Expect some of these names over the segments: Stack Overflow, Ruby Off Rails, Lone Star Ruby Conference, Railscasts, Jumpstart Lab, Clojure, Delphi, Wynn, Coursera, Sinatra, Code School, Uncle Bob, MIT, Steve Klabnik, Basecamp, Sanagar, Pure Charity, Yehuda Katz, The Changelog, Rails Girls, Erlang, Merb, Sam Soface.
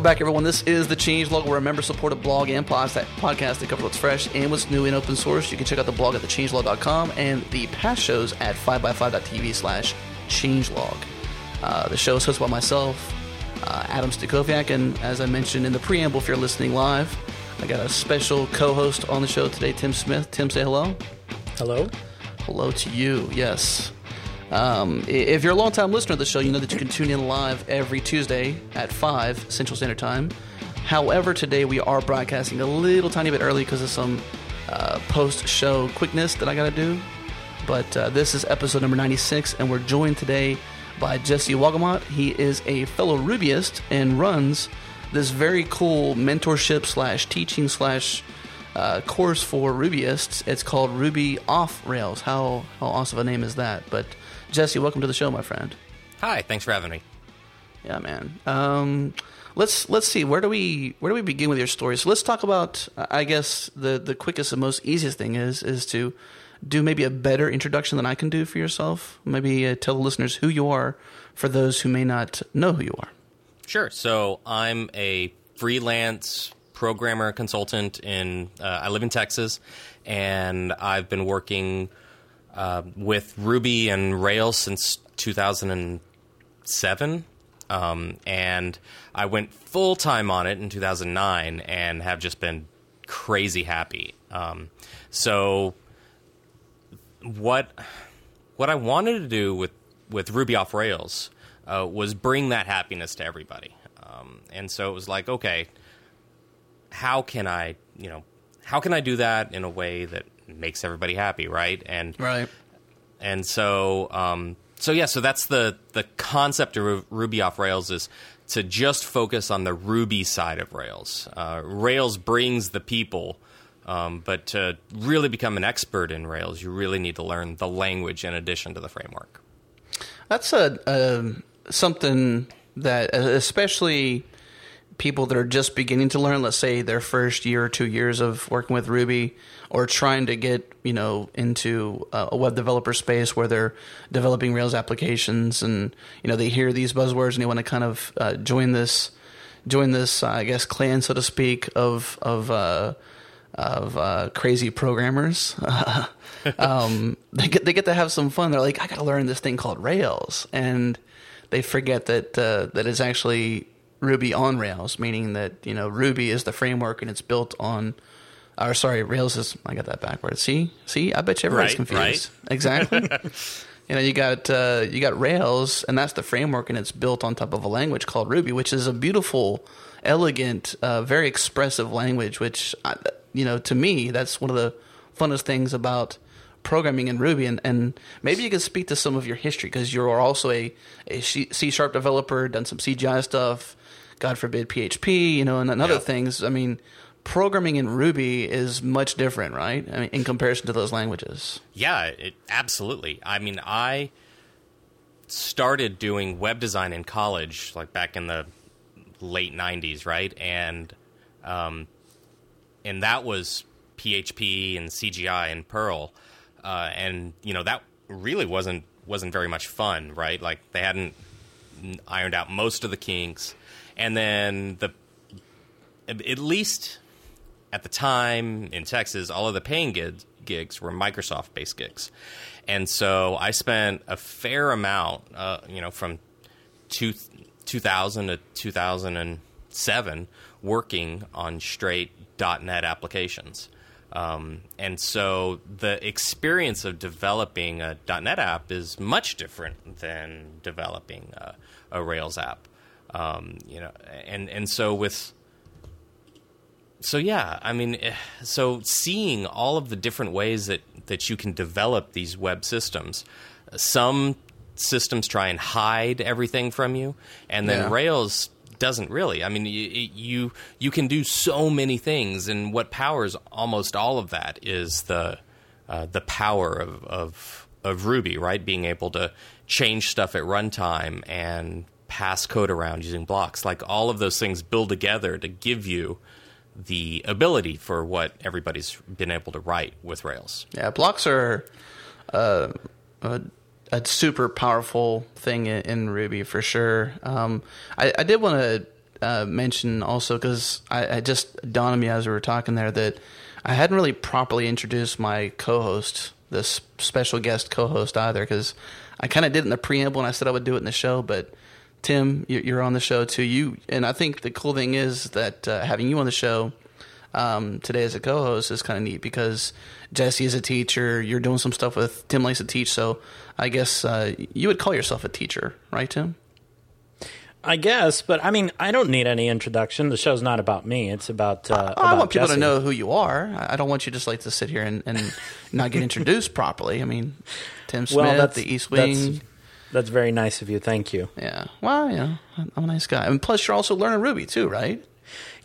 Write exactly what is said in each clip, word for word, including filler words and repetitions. Welcome back, everyone. This is The Changelog, where a member-supported blog and podcast that cover what's fresh and what's new in open source. You can check out the blog at the changelog dot com and the past shows at five by five dot t v slash changelog. Uh, the show is hosted by myself, uh, Adam Stacoviak, and as I mentioned in the preamble, if you're listening live, I got a special co-host on the show today, Tim Smith. Tim, say hello. Hello. Hello to you, yes. Um, if you're a long-time listener of the show, you know that you can tune in live every Tuesday at five Central Standard Time. However, today we are broadcasting a little tiny bit early because of some uh, post-show quickness that I got to do. But uh, this is episode number ninety-six, and we're joined today by Jesse Wolgamott. He is a fellow Rubyist and runs this very cool mentorship slash teaching slash Uh, course for Rubyists. It's called Ruby Off Rails. How how awesome of a name is that? But Jesse, welcome to the show, my friend. Hi, thanks for having me. Yeah, man. Um, let's let's see. Where do we where do we begin with your story? So let's talk about. I guess the the quickest and most easiest thing is is to do maybe a better introduction than I can do for yourself. Maybe uh, tell the listeners who you are for those who may not know who you are. Sure. So I'm a freelance programmer consultant in uh, I live in Texas, and I've been working uh, with Ruby and Rails since two thousand seven, um, and I went full-time on it in two thousand nine and have just been crazy happy. Um, so what what I wanted to do with, with Ruby Off Rails uh, was bring that happiness to everybody. Um, and so it was like, okay, how can I, you know, how can I do that in a way that makes everybody happy, right? And right. And so, um, so yeah, so that's the, the concept of Ruby Off Rails, is to just focus on the Ruby side of Rails. Uh, Rails brings the people, um, but to really become an expert in Rails, you really need to learn the language in addition to the framework. That's a, a something that especially people that are just beginning to learn, let's say their first year or two years of working with Ruby, or trying to get, you know, into a web developer space where they're developing Rails applications, and, you know, they hear these buzzwords and they want to kind of uh, join this, join this, uh, I guess, clan, so to speak, of of uh, of uh, crazy programmers. um, they get they get to have some fun. They're like, I got to learn this thing called Rails, and they forget that uh, that it's actually Ruby on Rails, meaning that, you know, Ruby is the framework and it's built on, or sorry, Rails is, I got that backwards. See, see, I bet you everybody's right, confused. Right. Exactly. You know, you got, uh, you got Rails, and that's the framework, and it's built on top of a language called Ruby, which is a beautiful, elegant, uh, very expressive language, which, I, you know, to me, that's one of the funnest things about programming in Ruby, and, and maybe you can speak to some of your history, because you're also a, a C-sharp developer, done some C G I stuff, God forbid P H P, you know, and, and other yeah. things. I mean, programming in Ruby is much different, right? I mean, in comparison to those languages. Yeah, it, absolutely. I mean, I started doing web design in college, like back in the late nineties, right? And um, and that was P H P and C G I and Perl, uh, and you know that really wasn't wasn't very much fun, right? Like they hadn't ironed out most of the kinks. And then the, at least at the time in Texas, all of the paying gig, gigs were Microsoft-based gigs, and so I spent a fair amount, uh, you know, from two, two thousand to two thousand seven, working on straight .dot net applications, um, and so the experience of developing a .dot net app is much different than developing a, a Rails app. Um, you know, and, and so with, so yeah, I mean, so seeing all of the different ways that, that you can develop these web systems, some systems try and hide everything from you, and then yeah. Rails doesn't really. I mean, you, you, you can do so many things, and what powers almost all of that is the, uh, the power of, of, of Ruby, right? Being able to change stuff at runtime and pass code around using blocks, like all of those things build together to give you the ability for what everybody's been able to write with Rails. Yeah, blocks are uh, a, a super powerful thing in, in Ruby for sure. Um, I, I did want to uh, mention also, because I, I just dawned on me as we were talking there that I hadn't really properly introduced my co-host, this special guest co-host either, because I kind of did it in the preamble and I said I would do it in the show, but Tim, you're on the show too. You and I think the cool thing is that uh, having you on the show um, today as a co-host is kind of neat, because Jesse is a teacher. You're doing some stuff with Tim Likes to Teach, so I guess uh, you would call yourself a teacher, right, Tim? I guess, but I mean, I don't need any introduction. The show's not about me. It's about uh, I, I about want people Jesse. To know who you are. I don't want you just like to sit here and, and not get introduced properly. I mean, Tim Smith, well, that's, the East Wing. That's, that's very nice of you. Thank you. Yeah. Well, yeah, I'm a nice guy. And plus, you're also learning Ruby too, right?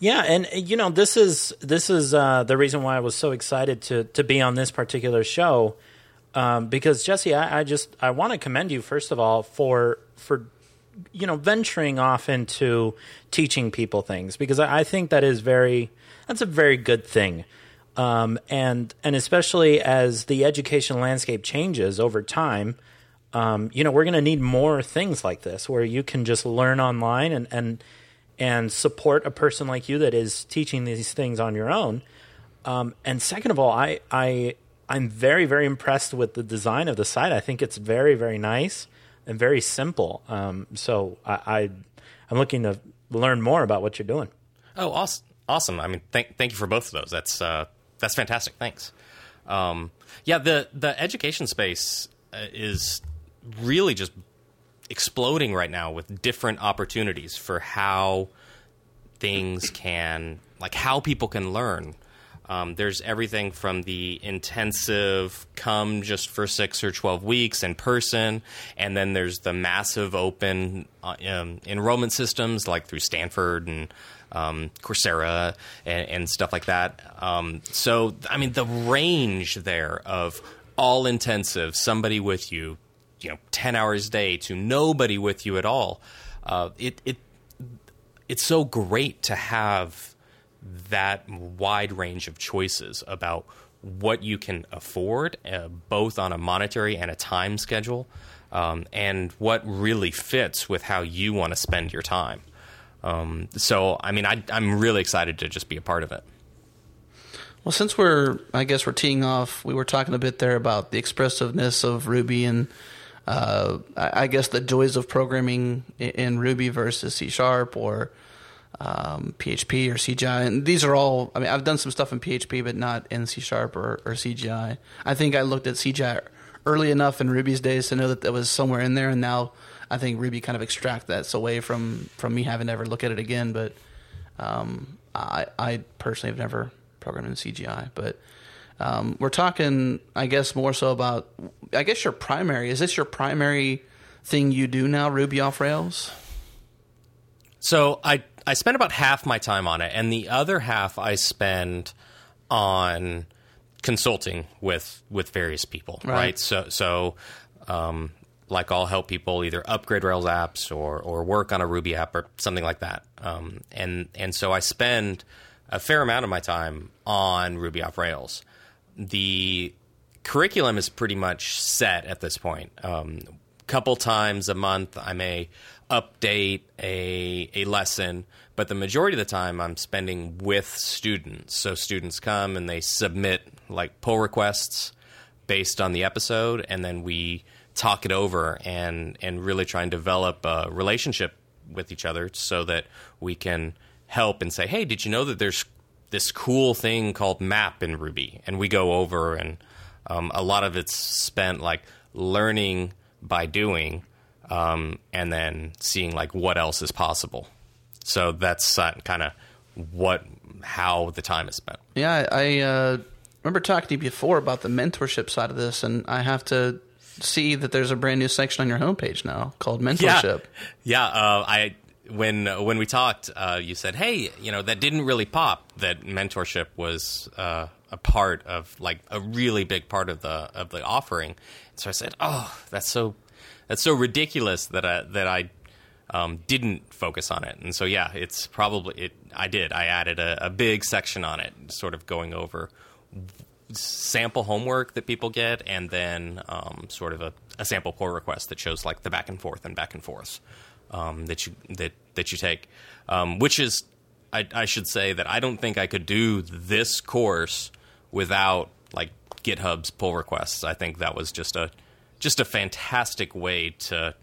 Yeah, and you know, this is this is uh, the reason why I was so excited to to be on this particular show, um, because Jesse, I, I just I want to commend you first of all for for. you know, venturing off into teaching people things, because I think that is very, that's a very good thing. Um, and, and especially as the education landscape changes over time, um, you know, we're going to need more things like this where you can just learn online and, and, and support a person like you that is teaching these things on your own. Um, and second of all, I, I, I'm very, very impressed with the design of the site. I think it's very, very nice. And very simple. Um, so I, I, I'm looking to learn more about what you're doing. Oh, awesome! Awesome. I mean, thank thank you for both of those. That's uh, that's fantastic. Thanks. Um, yeah, the the education space is really just exploding right now with different opportunities for how things can, like how people can learn. Um, there's everything from the intensive come just for six or twelve weeks in person, and then there's the massive open uh, um, enrollment systems like through Stanford and um, Coursera and, and stuff like that. Um, so, I mean, the range there of all intensive, somebody with you, you know, ten hours a day to nobody with you at all. Uh, it it it's so great to have that wide range of choices about what you can afford, uh, both on a monetary and a time schedule, um, and what really fits with how you want to spend your time. Um, so, I mean, I, I'm really excited to just be a part of it. Well, since we're, I guess we're teeing off, we were talking a bit there about the expressiveness of Ruby and uh, I guess the joys of programming in Ruby versus C Sharp or Um, P H P or C G I, and these are all, I mean, I've done some stuff in P H P, but not in C Sharp or, or C G I. I think I looked at C G I early enough in Ruby's days to know that that was somewhere in there, and now I think Ruby kind of extracts that away from, from me having to ever look at it again, but um, I, I personally have never programmed in C G I, but um, we're talking, I guess, more so about, I guess your primary, is this your primary thing you do now, Ruby Off Rails? So I I spend about half my time on it, and the other half I spend on consulting with, with various people, right? right? So, so um, like I'll help people either upgrade Rails apps or or work on a Ruby app or something like that. Um, and and so I spend a fair amount of my time on Ruby Off Rails. The curriculum is pretty much set at this point. Um, couple times a month I may update a a lesson, but the majority of the time I'm spending with students. So students come and they submit like pull requests based on the episode, and then we talk it over and and really try and develop a relationship with each other so that we can help and say, hey, did you know that there's this cool thing called map in Ruby? And we go over, and um, a lot of it's spent like learning by doing, um, and then seeing like what else is possible. So that's uh, kind of what, how the time is spent. Yeah. I, uh, remember talking to you before about the mentorship side of this, and I have to see that there's a brand new section on your homepage now called mentorship. Yeah. yeah uh, I, when, when we talked, uh, you said, hey, you know, that didn't really pop, that mentorship was, uh, a part of like a really big part of the, of the offering. So I said, oh, that's so, that's so ridiculous that I, that I um, didn't focus on it. And so, yeah, it's probably, it. I did. I added a, a big section on it, sort of going over sample homework that people get, and then um, sort of a, a sample pull request that shows like the back and forth and back and forth. um, that you that that you take, um, which is I, I should say that I don't think I could do this course without like GitHub's pull requests. I think that was just a just a fantastic way to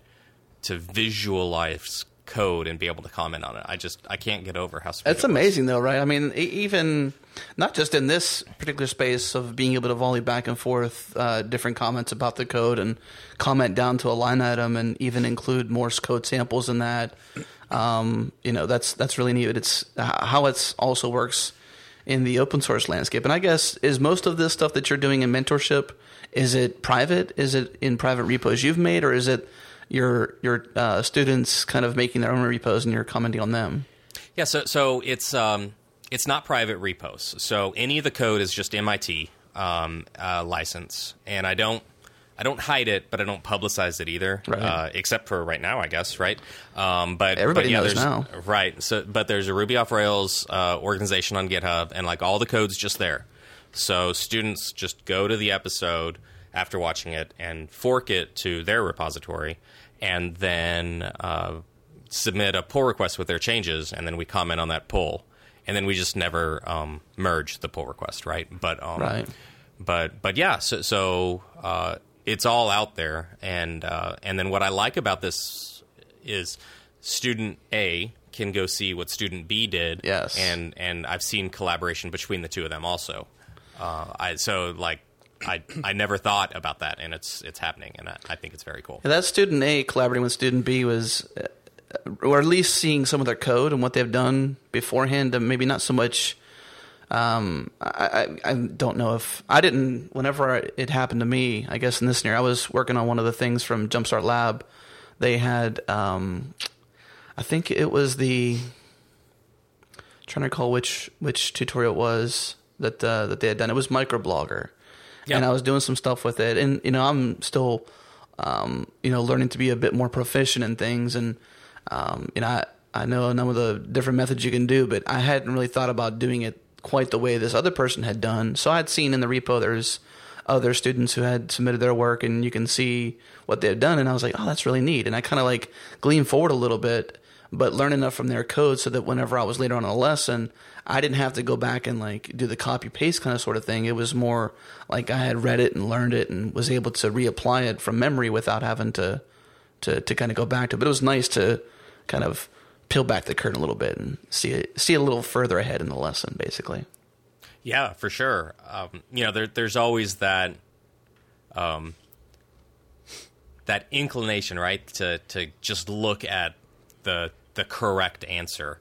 to visualize code and be able to comment on it. I just I can't get over how it's amazing though, right? I mean, even not just in this particular space of being able to volley back and forth uh, different comments about the code and comment down to a line item and even include Morse code samples in that. Um, you know, that's that's really neat. It's how it also works in the open source landscape. And I guess is most of this stuff that you're doing in mentorship, is it private? Is it in private repos you've made, or is it your your uh, students kind of making their own repos and you're commenting on them? Yeah, so so it's um, it's not private repos. So any of the code is just M I T um, uh, license, and I don't I don't hide it, but I don't publicize it either, right. uh, except for right now, I guess, right? Um, but everybody but, yeah, knows now, right? So, but there's a Ruby Off Rails uh, organization on GitHub, and like all the code's just there. So students just go to the episode after watching it and fork it to their repository and then uh, submit a pull request with their changes, and then we comment on that pull. And then we just never um, merge the pull request, right? But um, right. But but yeah, so, so uh, it's all out there. And, uh, and then what I like about this is student A can go see what student B did. Yes. And, and I've seen collaboration between the two of them also. Uh, I so, like, I, I never thought about that, and it's it's happening, and I, I think it's very cool. Yeah, that student A collaborating with student B was, or at least seeing some of their code and what they've done beforehand, and maybe not so much. Um, I, I I don't know if I didn't. Whenever it happened to me, I guess in this scenario, I was working on one of the things from Jumpstart Lab. They had, um, I think it was the I'm trying to recall which which tutorial it was that uh, that they had done. It was Microblogger. Yep. And I was doing some stuff with it, and you know, I'm still, um, you know, learning to be a bit more proficient in things, and um, you know, I, I know a number of the different methods you can do, but I hadn't really thought about doing it quite the way this other person had done. So I had seen in the repo there's other students who had submitted their work, and you can see what they've done, and I was like, oh, that's really neat, and I kind of like gleaned forward a little bit, but learn enough from their code so that whenever I was later on in a lesson, I didn't have to go back and like do the copy paste kind of sort of thing. It was more like I had read it and learned it and was able to reapply it from memory without having to, to, to kind of go back to it. But it was nice to kind of peel back the curtain a little bit and see it, see a little further ahead in the lesson, basically. Yeah, for sure. Um, you know, there, there's always that, um, that inclination, right. To, to just look at the, the correct answer.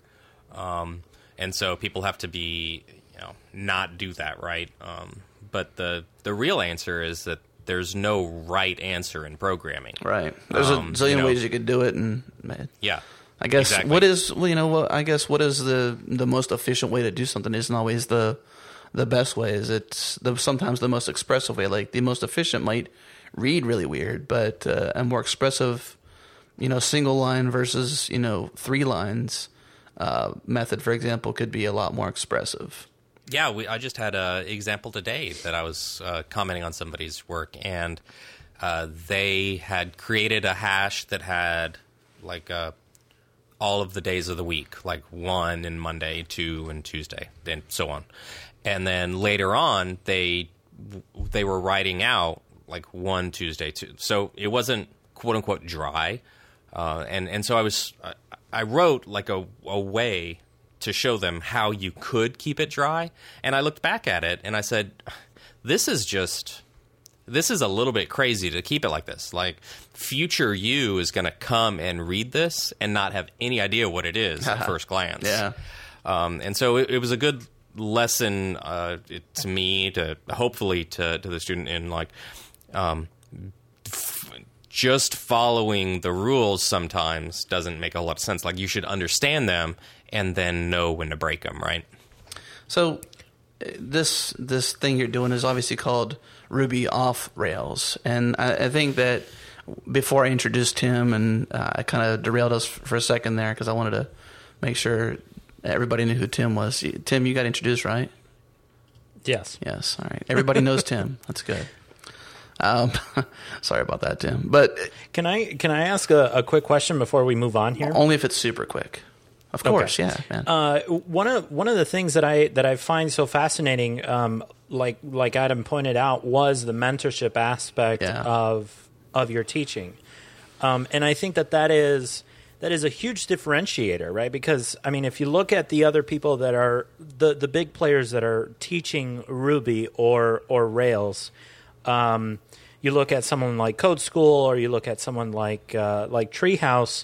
Um, And so people have to be, you know, not do that, right? Um, but the the real answer is that there's no right answer in programming. Right. There's um, a zillion you know, ways you could do it, and man, yeah, I guess exactly. what is you know, I guess what is the, the most efficient way to do something isn't always the the best way. Is it's the, sometimes the most expressive way. Like the most efficient might read really weird, but uh, a more expressive, you know, single line versus you know three lines. Uh, method, for example, could be a lot more expressive. Yeah, we, I just had an example today that I was uh, commenting on somebody's work, and uh, they had created a hash that had like uh, all of the days of the week, like one and Monday, two and Tuesday, and so on. And then later on, they they were writing out like one Tuesday, two. So it wasn't quote unquote dry, uh, and and so I was. Uh, I wrote like a, a way to show them how you could keep it dry. And I looked back at it and I said, this is just, this is a little bit crazy to keep it like this. Like future you is going to come and read this and not have any idea what it is at first glance. Yeah. Um, and so it, it was a good lesson uh, it, to me, to hopefully to, to the student in like, um, just following the rules sometimes doesn't make a lot of sense. Like you should understand them and then know when to break them, right? So this this thing you're doing is obviously called Ruby Off Rails. And I, I think that before I introduced Tim, and uh, I kind of derailed us for a second there because I wanted to make sure everybody knew who Tim was. Tim, you got introduced, right? Yes. Yes, all right. Everybody knows Tim. That's good. Um, sorry about that, Tim. But can I can I ask a, a quick question before we move on here? Only if it's super quick. Of course, okay. yeah. Man. Uh, one of one of the things that I that I find so fascinating, um, like like Adam pointed out, was the mentorship aspect yeah. of of your teaching, um, and I think that that is that is a huge differentiator, right? Because I mean, if you look at the other people that are the, the big players that are teaching Ruby or or Rails, um, you look at someone like Code School, or you look at someone like uh, like Treehouse.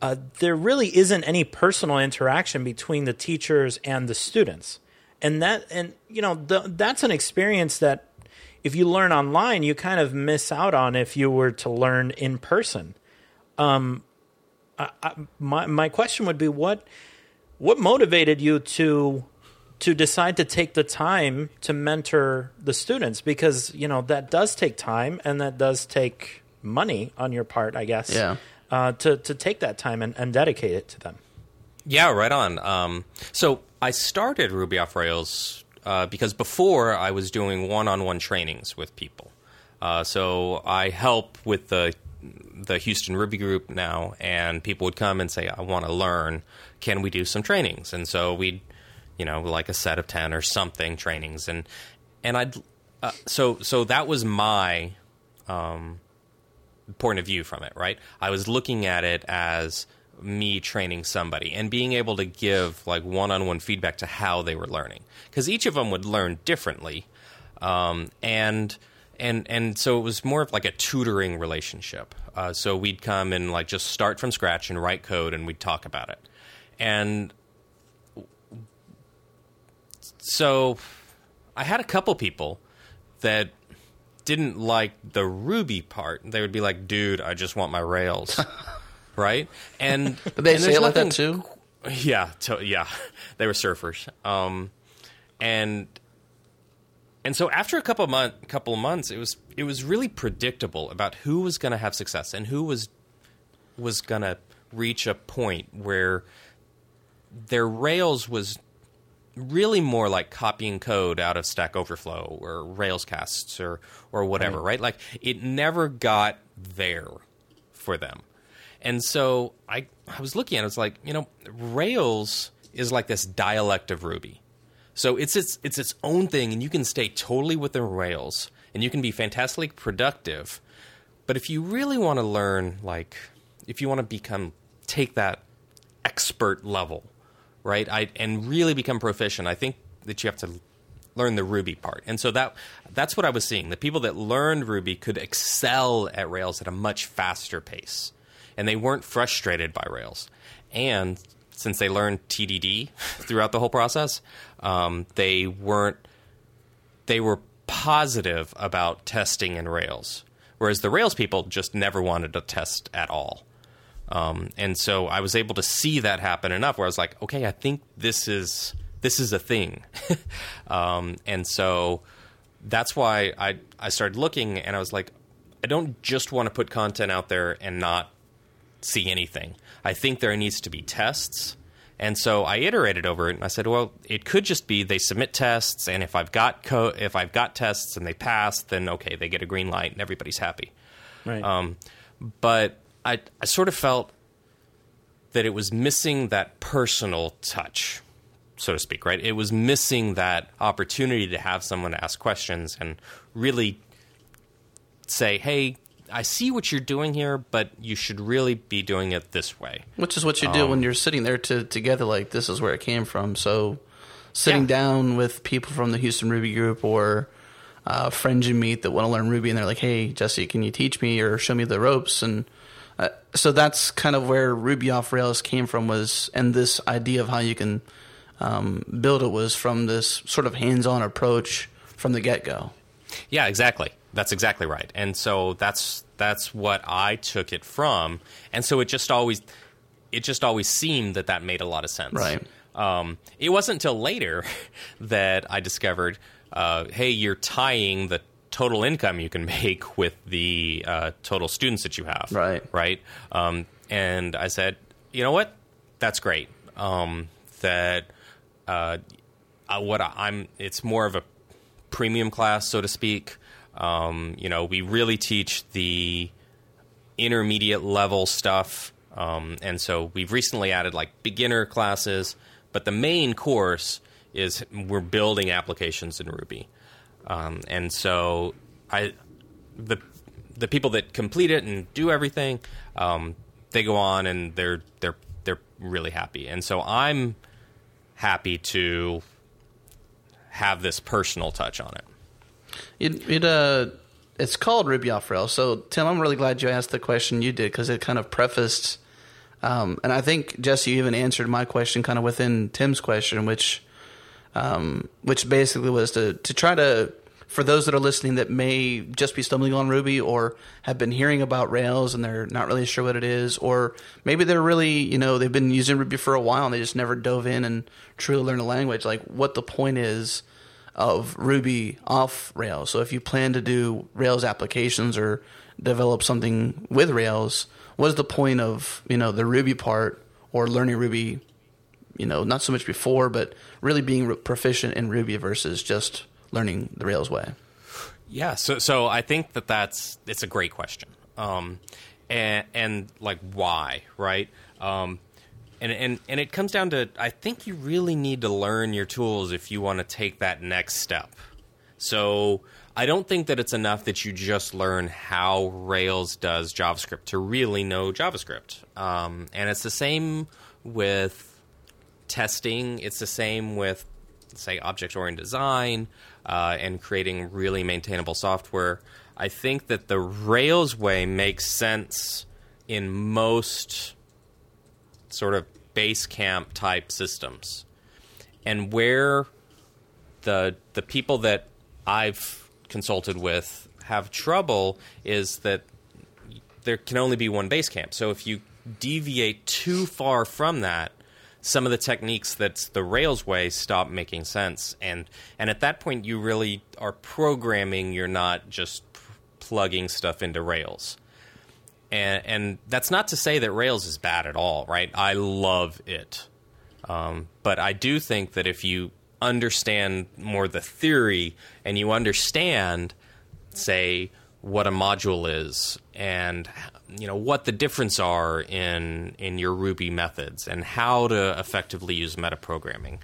Uh, there really isn't any personal interaction between the teachers and the students, and that, and you know, the, that's an experience that if you learn online, you kind of miss out on if you were to learn in person. Um, I, I, my my question would be what what motivated you to to decide to take the time to mentor the students, because you know that does take time and that does take money on your part, I guess. Yeah. Uh, to, to take that time and, and dedicate it to them. Yeah, right on. Um, so I started Ruby Off Rails uh, because before I was doing one-on-one trainings with people. Uh, so I help with the the Houston Ruby group now, and people would come and say, I want to learn. Can we do some trainings? And so we'd, you know, like a set of ten or something trainings. And and I'd uh, so, so that was my... Um, point of view from it, right? I was looking at it as me training somebody and being able to give like one-on-one feedback to how they were learning, because each of them would learn differently, um, and and and so it was more of like a tutoring relationship. Uh, so we'd come and like just start from scratch and write code, and we'd talk about it, and so I had a couple people that didn't like the Ruby part. They would be like, dude, I just want my Rails. Right? And did they and say it like that too? Yeah. To, yeah. They were surfers. Um, and and so after a couple of month, couple of months, it was it was really predictable about who was going to have success and who was was going to reach a point where their Rails was really more like copying code out of Stack Overflow or Railscasts or or whatever, right. right? Like it never got there for them. And so I, I was looking at it, I was like, you know, Rails is like this dialect of Ruby. So it's its it's its own thing, and you can stay totally within Rails and you can be fantastically productive. But if you really want to learn, like if you want to become take that expert level, right, I, and really become proficient, I think that you have to learn the Ruby part. And so that that's what I was seeing. The people that learned Ruby could excel at Rails at a much faster pace, and they weren't frustrated by Rails. And since they learned T D D throughout the whole process, um, they weren't they were positive about testing in Rails, whereas the Rails people just never wanted to test at all. Um, and so I was able to see that happen enough where I was like, okay, I think this is this is a thing. um, and so that's why I, I started looking, and I was like, I don't just want to put content out there and not see anything. I think there needs to be tests. And so I iterated over it, and I said, well, it could just be they submit tests, and if I've got co- if I've got tests and they pass, then okay, they get a green light and everybody's happy. Right. Um, but... I, I sort of felt that it was missing that personal touch, so to speak, right? It was missing that opportunity to have someone ask questions and really say, hey, I see what you're doing here, but you should really be doing it this way. Which is what you um, do when you're sitting there to, together, like, this is where it came from. So sitting yeah. down with people from the Houston Ruby group or uh, friends you meet that want to learn Ruby, and they're like, hey, Jesse, can you teach me or show me the ropes? And Uh, so that's kind of where Ruby Off Rails came from, was, and this idea of how you can um, build it was from this sort of hands-on approach from the get-go. Yeah, exactly. That's exactly right. And so that's that's what I took it from. And so it just always it just always seemed that that made a lot of sense. Right. Um, it wasn't until later that I discovered, uh, hey, you're tying the total income you can make with the uh, total students that you have. Right. Right. Um, and I said, you know what? That's great. Um, that uh, I, what I, I'm, it's more of a premium class, so to speak. Um, you know, we really teach the intermediate level stuff. Um, and so we've recently added like beginner classes, but the main course is we're building applications in Ruby. Um, and so I, the, the people that complete it and do everything, um, they go on and they're, they're, they're really happy. And so I'm happy to have this personal touch on it. It, it, uh, it's called Ruby Off Rails. So, Tim, I'm really glad you asked the question you did, because it kind of prefaced, um, and I think, Jesse, you even answered my question kind of within Tim's question, which um, which basically was to, to try to, for those that are listening that may just be stumbling on Ruby or have been hearing about Rails and they're not really sure what it is, or maybe they're really, you know, they've been using Ruby for a while and they just never dove in and truly learned the language, like what the point is of Ruby off Rails. So if you plan to do Rails applications or develop something with Rails, what is the point of, you know, the Ruby part or learning Ruby, you know, not so much before, but really being proficient in Ruby versus just learning the Rails way? Yeah. So, so I think that that's, it's a great question. Um, and, and like why, right? Um, And, and and it comes down to, I think you really need to learn your tools if you want to take that next step. So I don't think that it's enough that you just learn how Rails does JavaScript to really know JavaScript. Um, and it's the same with testing. It's the same with, say, object-oriented design uh, and creating really maintainable software. I think that the Rails way makes sense in most sort of Basecamp type systems, and where the the people that I've consulted with have trouble is that there can only be one Basecamp. So if you deviate too far from that, some of the techniques that's the Rails way stop making sense, and and at that point you really are programming. You're not just pr- plugging stuff into Rails. And, and that's not to say that Rails is bad at all, right? I love it. Um, but I do think that if you understand more the theory and you understand, say, what a module is and, you know, what the difference are in, in your Ruby methods and how to effectively use metaprogramming,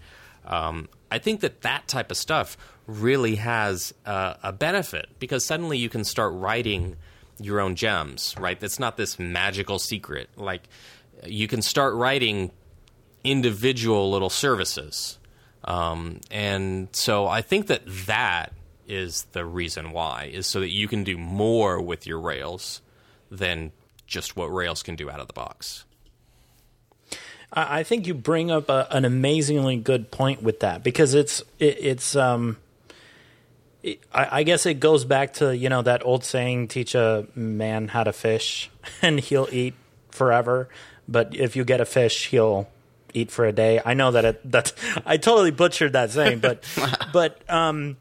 um, I think that that type of stuff really has uh, a benefit, because suddenly you can start writing your own gems, right? That's not this magical secret. Like, you can start writing individual little services. Um, and so I think that that is the reason why, is so that you can do more with your Rails than just what Rails can do out of the box. I think you bring up a, an amazingly good point with that, because it's, it, it's, um, I guess it goes back to, you know, that old saying, teach a man how to fish and he'll eat forever. But if you get a fish, he'll eat for a day. I know that it, that I totally butchered that saying, but but um,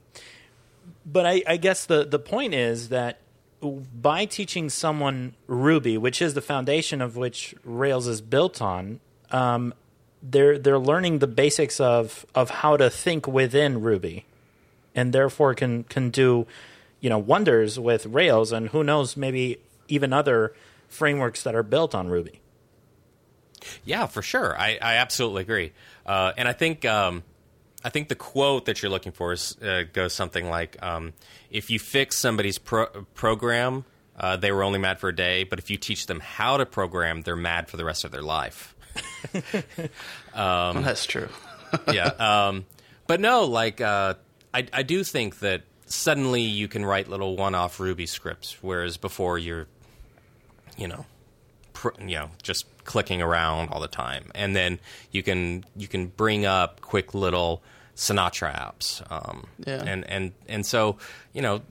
but I, I guess the, the point is that by teaching someone Ruby, which is the foundation of which Rails is built on, um, they're they're learning the basics of of how to think within Ruby, and therefore can, can do, you know, wonders with Rails, and who knows, maybe even other frameworks that are built on Ruby. Yeah, for sure. I, I absolutely agree. Uh, and I think um, I think the quote that you're looking for is, uh, goes something like, um, if you fix somebody's pro- program, uh, they were only mad for a day, but if you teach them how to program, they're mad for the rest of their life. um, well, that's true. yeah. Um, but no, like... Uh, I, I do think that suddenly you can write little one-off Ruby scripts, whereas before you're, you know, pr- you know, just clicking around all the time. And then you can you can bring up quick little Sinatra apps. Um, yeah. And and and so, you know,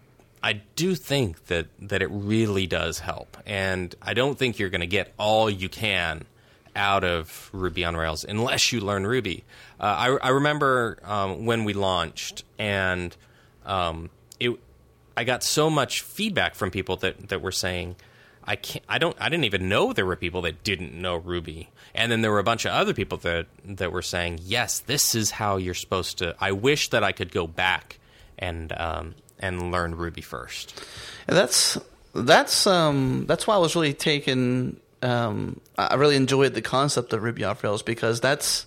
I do think that that it really does help. And I don't think you're going to get all you can out of Ruby on Rails unless you learn Ruby. Uh, I, I remember um, when we launched, and um, it, I got so much feedback from people that, that were saying, I can't, I don't, I didn't even know there were people that didn't know Ruby. And then there were a bunch of other people that that were saying, yes, this is how you're supposed to. I wish that I could go back and um, and learn Ruby first. That's that's um, that's why I was really taken. Um, I really enjoyed the concept of Ruby Off Rails because that's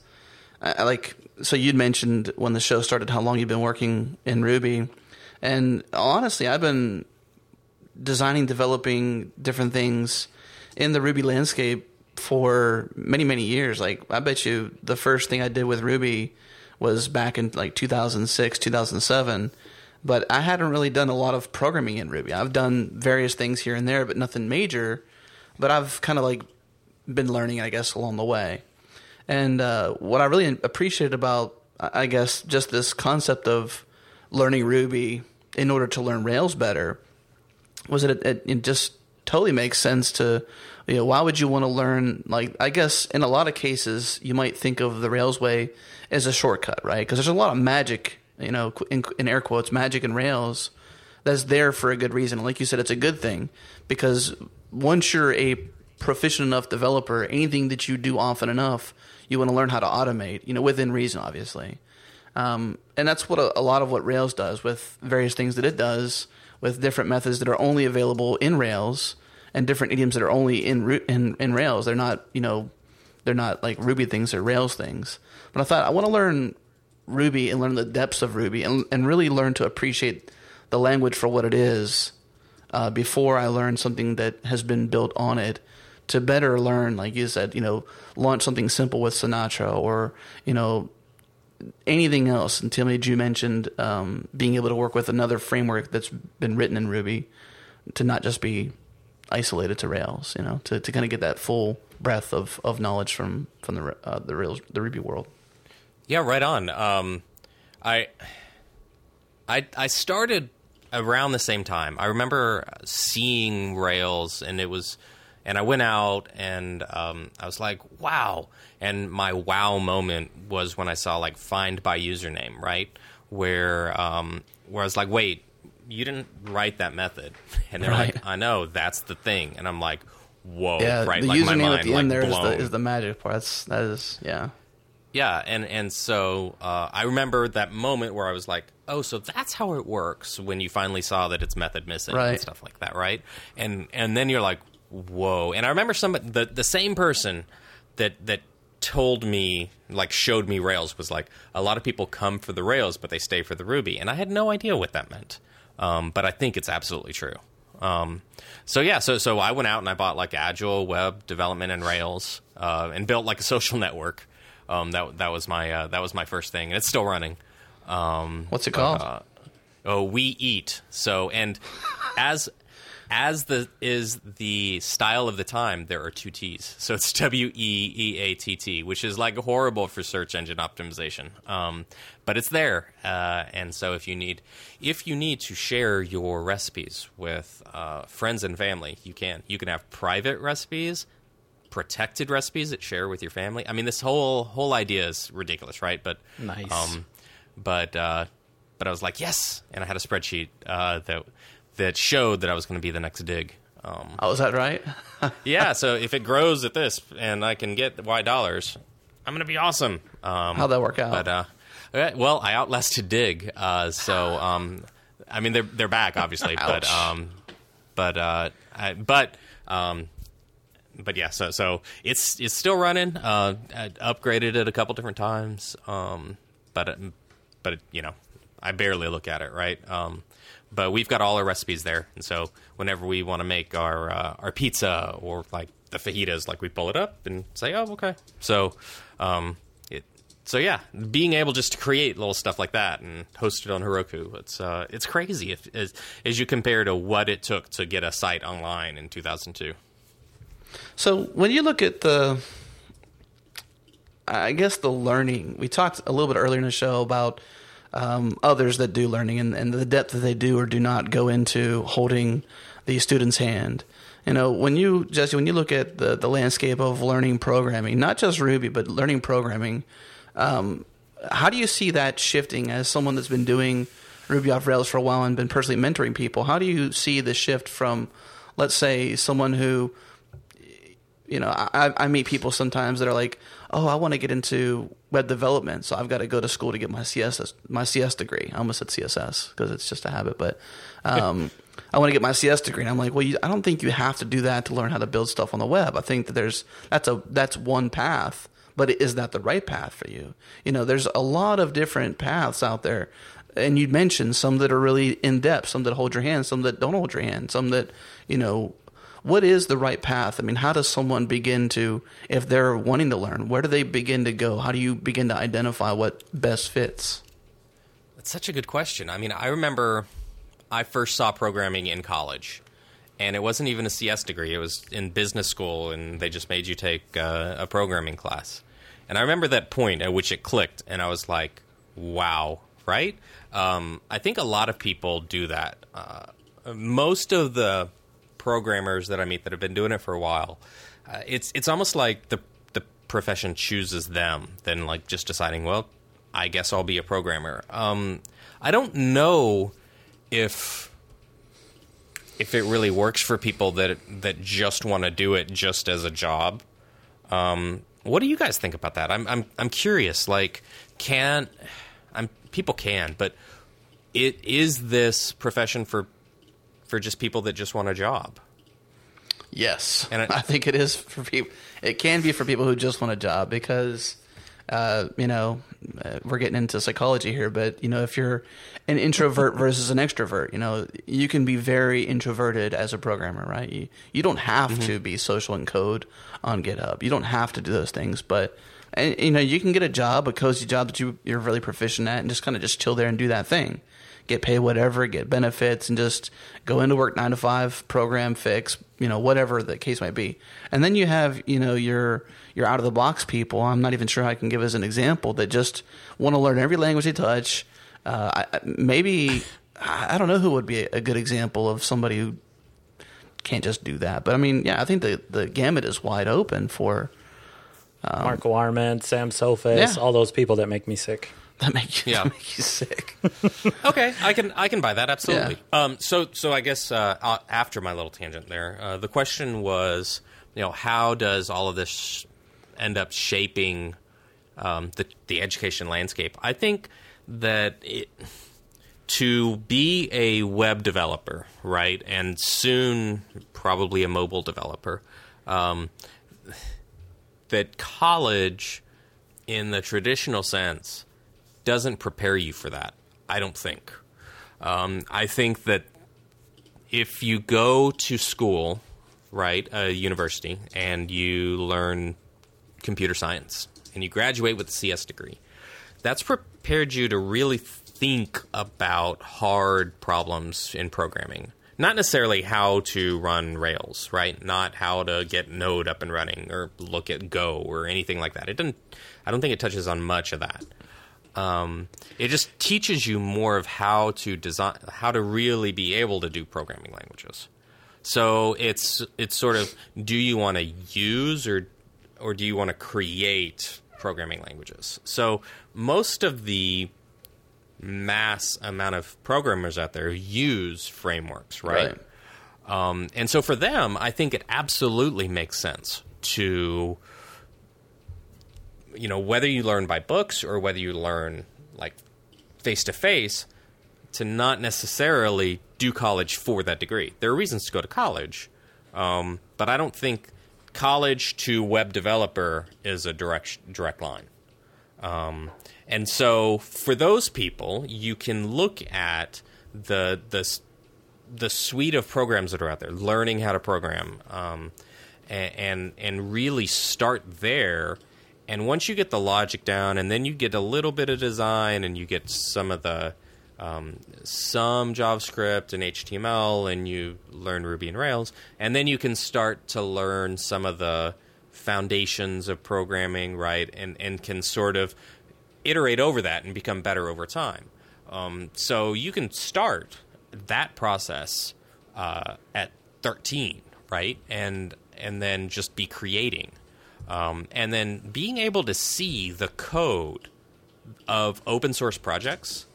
I, like so. You'd mentioned when the show started how long you've been working in Ruby, and honestly, I've been designing, developing different things in the Ruby landscape for many, many years. Like, I bet you the first thing I did with Ruby was back in like two thousand six, two thousand seven. But I hadn't really done a lot of programming in Ruby. I've done various things here and there, but nothing major. But I've kind of like been learning, I guess, along the way. And uh, what I really appreciated about, I guess, just this concept of learning Ruby in order to learn Rails better was that it, it, it just totally makes sense to, you know, why would you want to learn, like, I guess in a lot of cases, you might think of the Rails way as a shortcut, right? Because there's a lot of magic, you know, in, in air quotes, magic in Rails that's there for a good reason. Like you said, it's a good thing because once you're a proficient enough developer, anything that you do often enough, you want to learn how to automate, you know, within reason, obviously. Um, and that's what a, a lot of what Rails does with various things that it does, with different methods that are only available in Rails and different idioms that are only in in, in Rails. They're not, you know, they're not like Ruby things or Rails things. But I thought, I want to learn Ruby and learn the depths of Ruby and, and really learn to appreciate the language for what it is uh, before I learn something that has been built on it, to better learn, like you said, you know, launch something simple with Sinatra or, you know, anything else. And Tim, you mentioned um, being able to work with another framework that's been written in Ruby to not just be isolated to Rails, you know, to, to kind of get that full breadth of, of knowledge from from the uh, the Rails the Ruby world. Yeah, right on. Um, I I I started around the same time. I remember seeing Rails, and it was. And I went out, and um, I was like, wow. And my wow moment was when I saw, like, find by username, right? Where um, where I was like, wait, you didn't write that method. And they're right. Like, I know, that's the thing. And I'm like, whoa, yeah, right? The like, username my mind, at the like, end there is the, is the magic part. That's, that is, yeah. Yeah, and, and so uh, I remember that moment where I was like, oh, so that's how it works when you finally saw that it's method missing right. And stuff like that, right? And and then you're like, whoa. And I remember somebody, the, the same person that that told me, like showed me Rails, was like, a lot of people come for the Rails, but they stay for the Ruby. And I had no idea what that meant. Um, but I think it's absolutely true. Um, so, yeah, so so I went out and I bought like Agile Web Development and Rails uh, and built like a social network. Um, that that was my uh, that was my first thing. And it's still running. Um, What's it called? Uh, oh, We Eat. So, and as... As the is the style of the time, there are two T's. So it's W E E A T T, which is like horrible for search engine optimization. Um, but it's there. Uh, and so if you need if you need to share your recipes with uh, friends and family, you can. You can have private recipes, protected recipes that share with your family. I mean, this whole whole idea is ridiculous, right? But nice. Um, but uh, but I was like, yes, and I had a spreadsheet uh, that. that showed that I was going to be the next Dig. Um, oh, is that right? Yeah, so if it grows at this and I can get Y dollars, I'm going to be awesome. Um, How'd that work out? But, uh, well, I outlasted Dig. Uh, so, um, I mean, they're they're back, obviously. but, um, but, uh, I, but, um, but yeah, so so it's it's still running. Uh, I upgraded it a couple different times. Um, but, but you know, I barely look at it, right? Um But we've got all our recipes there, and so whenever we want to make our uh, our pizza or like the fajitas, like we pull it up and say, "Oh, okay." So, um, it, so yeah, being able just to create little stuff like that and host it on Heroku, it's uh, it's crazy if, as as you compare to what it took to get a site online in two thousand two. So when you look at the, I guess the learning, we talked a little bit earlier in the show about. Um, others that do learning and, and the depth that they do or do not go into holding the student's hand. You know, when you, Jesse, when you look at the, the landscape of learning programming, not just Ruby, but learning programming, um, how do you see that shifting as someone that's been doing Ruby off Rails for a while and been personally mentoring people? How do you see the shift from, let's say, someone who you know, I, I meet people sometimes that are like, oh, I want to get into web development, so I've got to go to school to get my C S S, my C S degree. I almost said C S S because it's just a habit, but um, I want to get my C S degree. And I'm like, well, you, I don't think you have to do that to learn how to build stuff on the web. I think that there's that's a that's one path, but is that the right path for you? You know, there's a lot of different paths out there. And you'd mentioned some that are really in-depth, some that hold your hand, some that don't hold your hand, some that, you know, what is the right path? I mean, how does someone begin to, if they're wanting to learn, where do they begin to go? How do you begin to identify what best fits? That's such a good question. I mean, I remember I first saw programming in college, and it wasn't even a C S degree. It was in business school, and they just made you take uh, a programming class. And I remember that point at which it clicked, and I was like, wow. Right? Um, I think a lot of people do that. Uh, most of the programmers that I meet that have been doing it for a while, uh, it's it's almost like the the profession chooses them than like just deciding, well, I guess I'll be a programmer. Um, I don't know if if it really works for people that that just want to do it just as a job. Um, what do you guys think about that? I'm I'm I'm curious. Like, can I'm people can, but it is this profession for for just people that just want a job. Yes, and it, I think it is for people. It can be for people who just want a job because, uh, you know, we're getting into psychology here. But you know, if you're an introvert versus an extrovert, you know, you can be very introverted as a programmer, right? You you don't have mm-hmm. to be social and code on GitHub. You don't have to do those things, but. And, you know, you can get a job, a cozy job that you, you're really proficient at and just kind of just chill there and do that thing. Get paid whatever, get benefits, and just go into work nine to five, program, fix, you know, whatever the case might be. And then you have, you know, your your out-of-the-box people. I'm not even sure how I can give as an example that just want to learn every language they touch. Uh, I, maybe, I don't know who would be a good example of somebody who can't just do that. But, I mean, yeah, I think the, the gamut is wide open for... Um, Mark Warman, Sam Soface, yeah. all those people that make me sick. That make you, yeah. that make you sick. Okay, I can I can buy that, absolutely. Yeah. Um, so so I guess uh, after my little tangent there, uh, the question was, you know, how does all of this end up shaping um, the the education landscape? I think that it, to be a web developer, right, and soon probably a mobile developer. Um, that college, in the traditional sense, doesn't prepare you for that, I don't think. Um, I think that if you go to school, right, a university, and you learn computer science, and you graduate with a C S degree, that's prepared you to really think about hard problems in programming. Not necessarily how to run Rails, right? Not how to get Node up and running or look at Go or anything like that. It doesn't. I don't think it touches on much of that. Um, it just teaches you more of how to design, how to really be able to do programming languages. So it's it's sort of, do you want to use or or do you want to create programming languages? So most of the mass amount of programmers out there use frameworks, right? right. Um, and so for them, I think it absolutely makes sense to, you know, whether you learn by books or whether you learn like face-to-face, to not necessarily do college for that degree. There are reasons to go to college, um, but I don't think college to web developer is a direct direct line. Um, and so for those people, you can look at the, the, the suite of programs that are out there, learning how to program, um, and, and really start there. And once you get the logic down and then you get a little bit of design and you get some of the, um, some JavaScript and H T M L and you learn Ruby and Rails, and then you can start to learn some of the foundations of programming, right, and and can sort of iterate over that and become better over time. Um, so you can start that process uh, at thirteen, right, and and then just be creating, um, and then being able to see the code of open source projects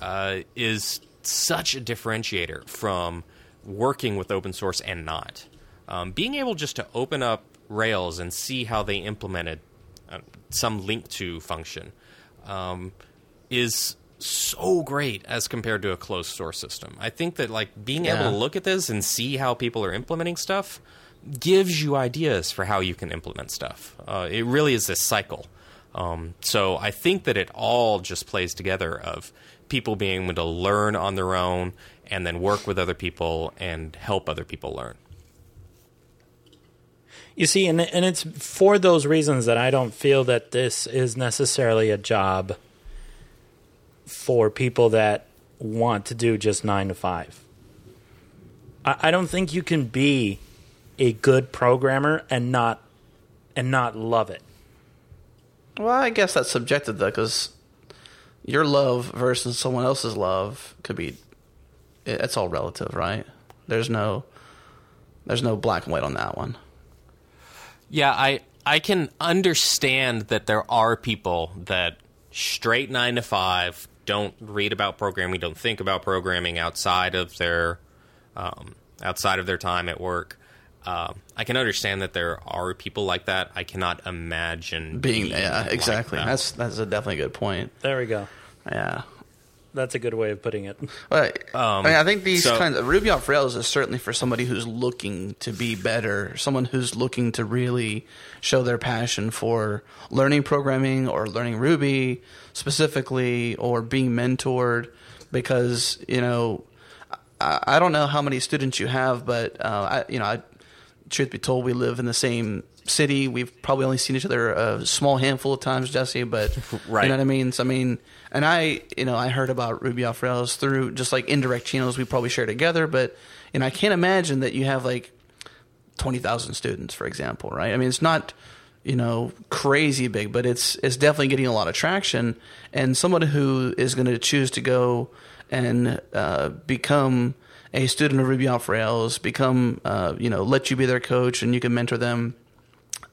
uh, is such a differentiator from working with open source and not. Um, being able just to open up Rails and see how they implemented uh, some link to function um, is so great as compared to a closed source system. I think that like being yeah. able to look at this and see how people are implementing stuff gives you ideas for how you can implement stuff. Uh, it really is this cycle. Um, so I think that it all just plays together of people being able to learn on their own and then work with other people and help other people learn. You see, and and it's for those reasons that I don't feel that this is necessarily a job for people that want to do just nine to five. I, I don't think you can be a good programmer and not and not love it. Well, I guess that's subjective, though, because your love versus someone else's love could be – it's all relative, right? There's no there's no black and white on that one. Yeah, I, I can understand that there are people that straight nine to five don't read about programming, don't think about programming outside of their um, outside of their time at work. Uh, I can understand that there are people like that. I cannot imagine being, being yeah, like exactly. That. That's that's a definitely good point. There we go. Yeah, that's a good way of putting it. Right. Um, I mean, I think these so, kinds of Ruby off Rails is certainly for somebody who's looking to be better, someone who's looking to really show their passion for learning programming or learning Ruby specifically, or being mentored, because you know, I, I don't know how many students you have, but uh, I you know I. Truth be told, we live in the same city. We've probably only seen each other a small handful of times, Jesse, but right. You know what I mean? So, I mean, and I, you know, I heard about Ruby off Rails through just like indirect channels we probably share together, but, and I can't imagine that you have like twenty thousand students, for example, right? I mean, it's not, you know, crazy big, but it's, it's definitely getting a lot of traction, and someone who is going to choose to go and uh, become a student of Ruby off Rails, become, uh, you know, let you be their coach and you can mentor them.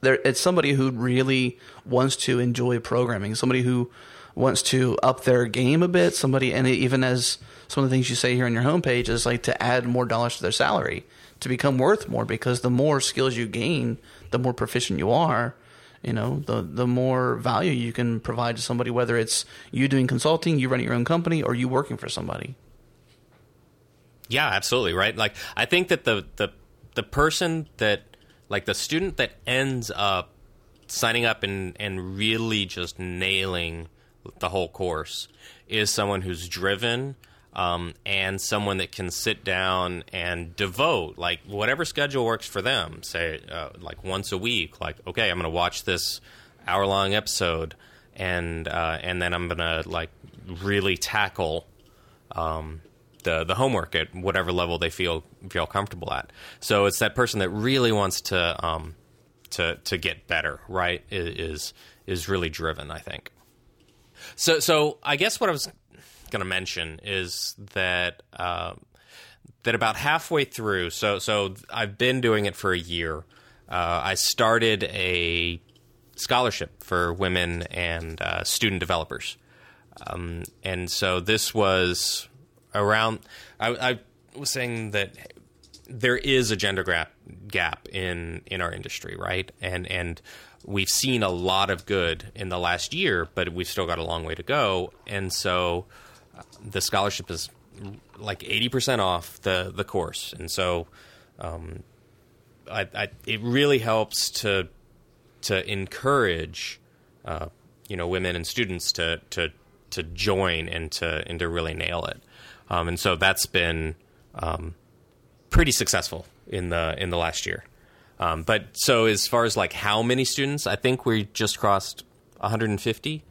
There, it's somebody who really wants to enjoy programming, somebody who wants to up their game a bit, somebody, and even as some of the things you say here on your homepage is like to add more dollars to their salary to become worth more, because the more skills you gain, the more proficient you are, you know, the, the more value you can provide to somebody, whether it's you doing consulting, you running your own company, or you working for somebody. Yeah, absolutely, right? Like, I think that the, the the person that, like, the student that ends up signing up and, and really just nailing the whole course is someone who's driven um, and someone that can sit down and devote, like, whatever schedule works for them, say, uh, like, once a week, like, okay, I'm going to watch this hour-long episode, and, uh, and then I'm going to, like, really tackle... Um, the the homework at whatever level they feel feel comfortable at. So it's that person that really wants to um to to get better, right? Is is really driven, I think. So so I guess what I was going to mention is that uh, that about halfway through, so so I've been doing it for a year. Uh, I started a scholarship for women and uh, student developers, um, and so this was. Around, I, I was saying that there is a gender gap gap in, in our industry, right? And and we've seen a lot of good in the last year, but we've still got a long way to go. And so the scholarship is like eighty percent off the, the course. And so um, I, I, it really helps to to encourage uh, you know women and students to to to join and to and to really nail it. Um, and so that's been um, pretty successful in the in the last year. Um, but so as far as like how many students, I think we just crossed one hundred fifty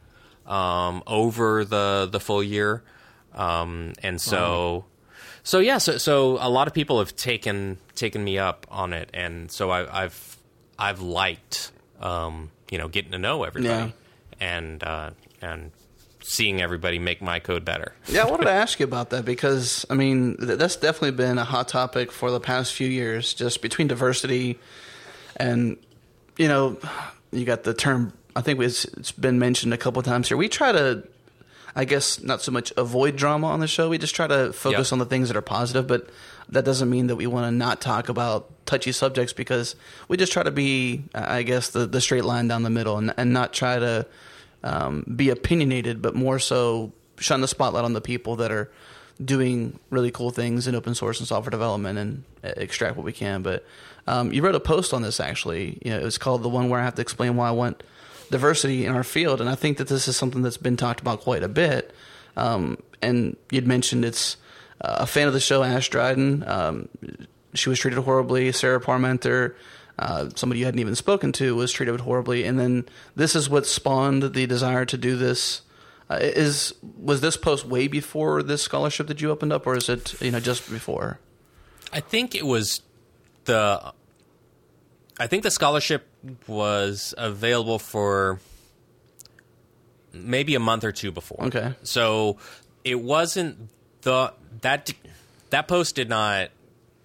um, over the the full year. Um, and so, wow. so yeah, so so a lot of people have taken taken me up on it, and so I, I've I've liked um, you know getting to know everybody yeah. and uh, and. seeing everybody make my code better. Yeah, I wanted to ask you about that because, I mean, th- that's definitely been a hot topic for the past few years, just between diversity and, you know, you got the term, I think it's, it's been mentioned a couple of times here. We try to, I guess, not so much avoid drama on the show. We just try to focus yep. on the things that are positive, but that doesn't mean that we want to not talk about touchy subjects, because we just try to be, I guess, the, the straight line down the middle, and, and not try to um, be opinionated, but more so shine the spotlight on the people that are doing really cool things in open source and software development, and extract what we can. But um, you wrote a post on this, actually. You know, it was called the one where I have to explain why I want diversity in our field. And I think that this is something that's been talked about quite a bit. Um, and you'd mentioned it's uh, a fan of the show, Ash Dryden. Um, she was treated horribly. Sarah Parmenter, uh, somebody you hadn't even spoken to, was treated horribly. And then this is what spawned the desire to do this. Uh, is was this post way before this scholarship that you opened up, or is it, you know, just before? I think it was the. I think the scholarship was available for maybe a month or two before. Okay, so it wasn't the that that post did not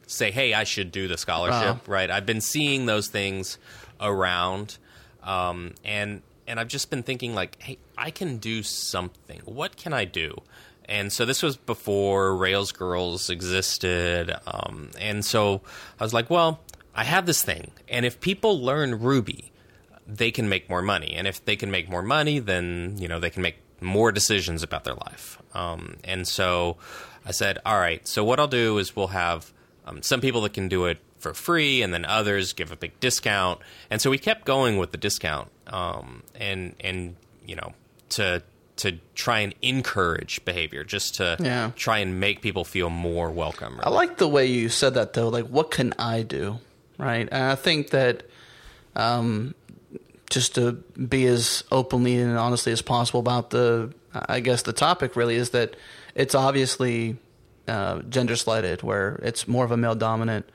say, "Hey, I should do the scholarship." Uh-huh. Right? I've been seeing those things around, um, and. And I've just been thinking, like, hey, I can do something. What can I do? And so this was before Rails Girls existed. Um, and so I was like, well, I have this thing. And if people learn Ruby, they can make more money. And if they can make more money, then, you know, they can make more decisions about their life. Um, and so I said, all right, so what I'll do is we'll have um, some people that can do it for free, and then others give a big discount. And so we kept going with the discount, um, and and you know, to to try and encourage behavior, just to yeah. try and make people feel more welcome. Really. I like the way you said that, though. Like, what can I do, right? And I think that um, just to be as openly and honestly as possible about the, I guess the topic really is that it's obviously uh, gender slighted, where it's more of a male dominant.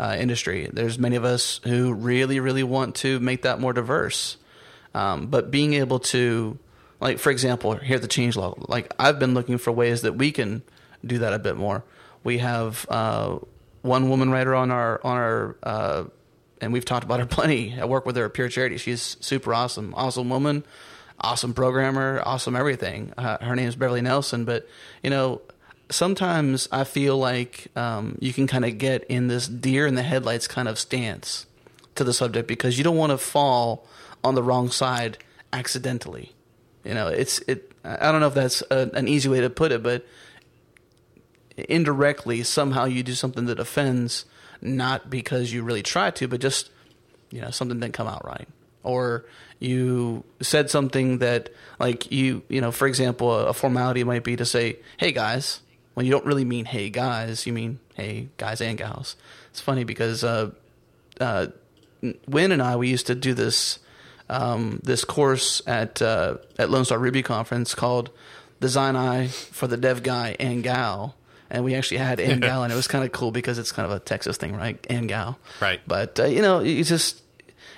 Uh, industry. There's many of us who really, really want to make that more diverse. Um, but being able to, like, for example, here at the Changelog, like, I've been looking for ways that we can do that a bit more. We have uh, one woman writer on our, on our, uh, and we've talked about her plenty. I work with her at Pure Charity. She's super awesome, awesome woman, awesome programmer, awesome everything. Uh, her name is Beverly Nelson, but, you know, sometimes I feel like um, you can kind of get in this deer in the headlights kind of stance to the subject, because you don't want to fall on the wrong side accidentally. You know, it's it. I don't know if that's a, an easy way to put it, but indirectly, somehow you do something that offends, not because you really try to, but just, you know, something didn't come out right. Or you said something that, like, you, you know, for example, a formality might be to say, hey, guys. When you don't really mean, hey, guys, you mean, hey, guys and gals. It's funny because uh, uh, Wynn and I, we used to do this um, this course at uh, at Lone Star Ruby Conference called Design Eye for the Dev Guy and Gal. And we actually had and gal, and it was kind of cool because it's kind of a Texas thing, right? And gal. Right. But, uh, you know, you just...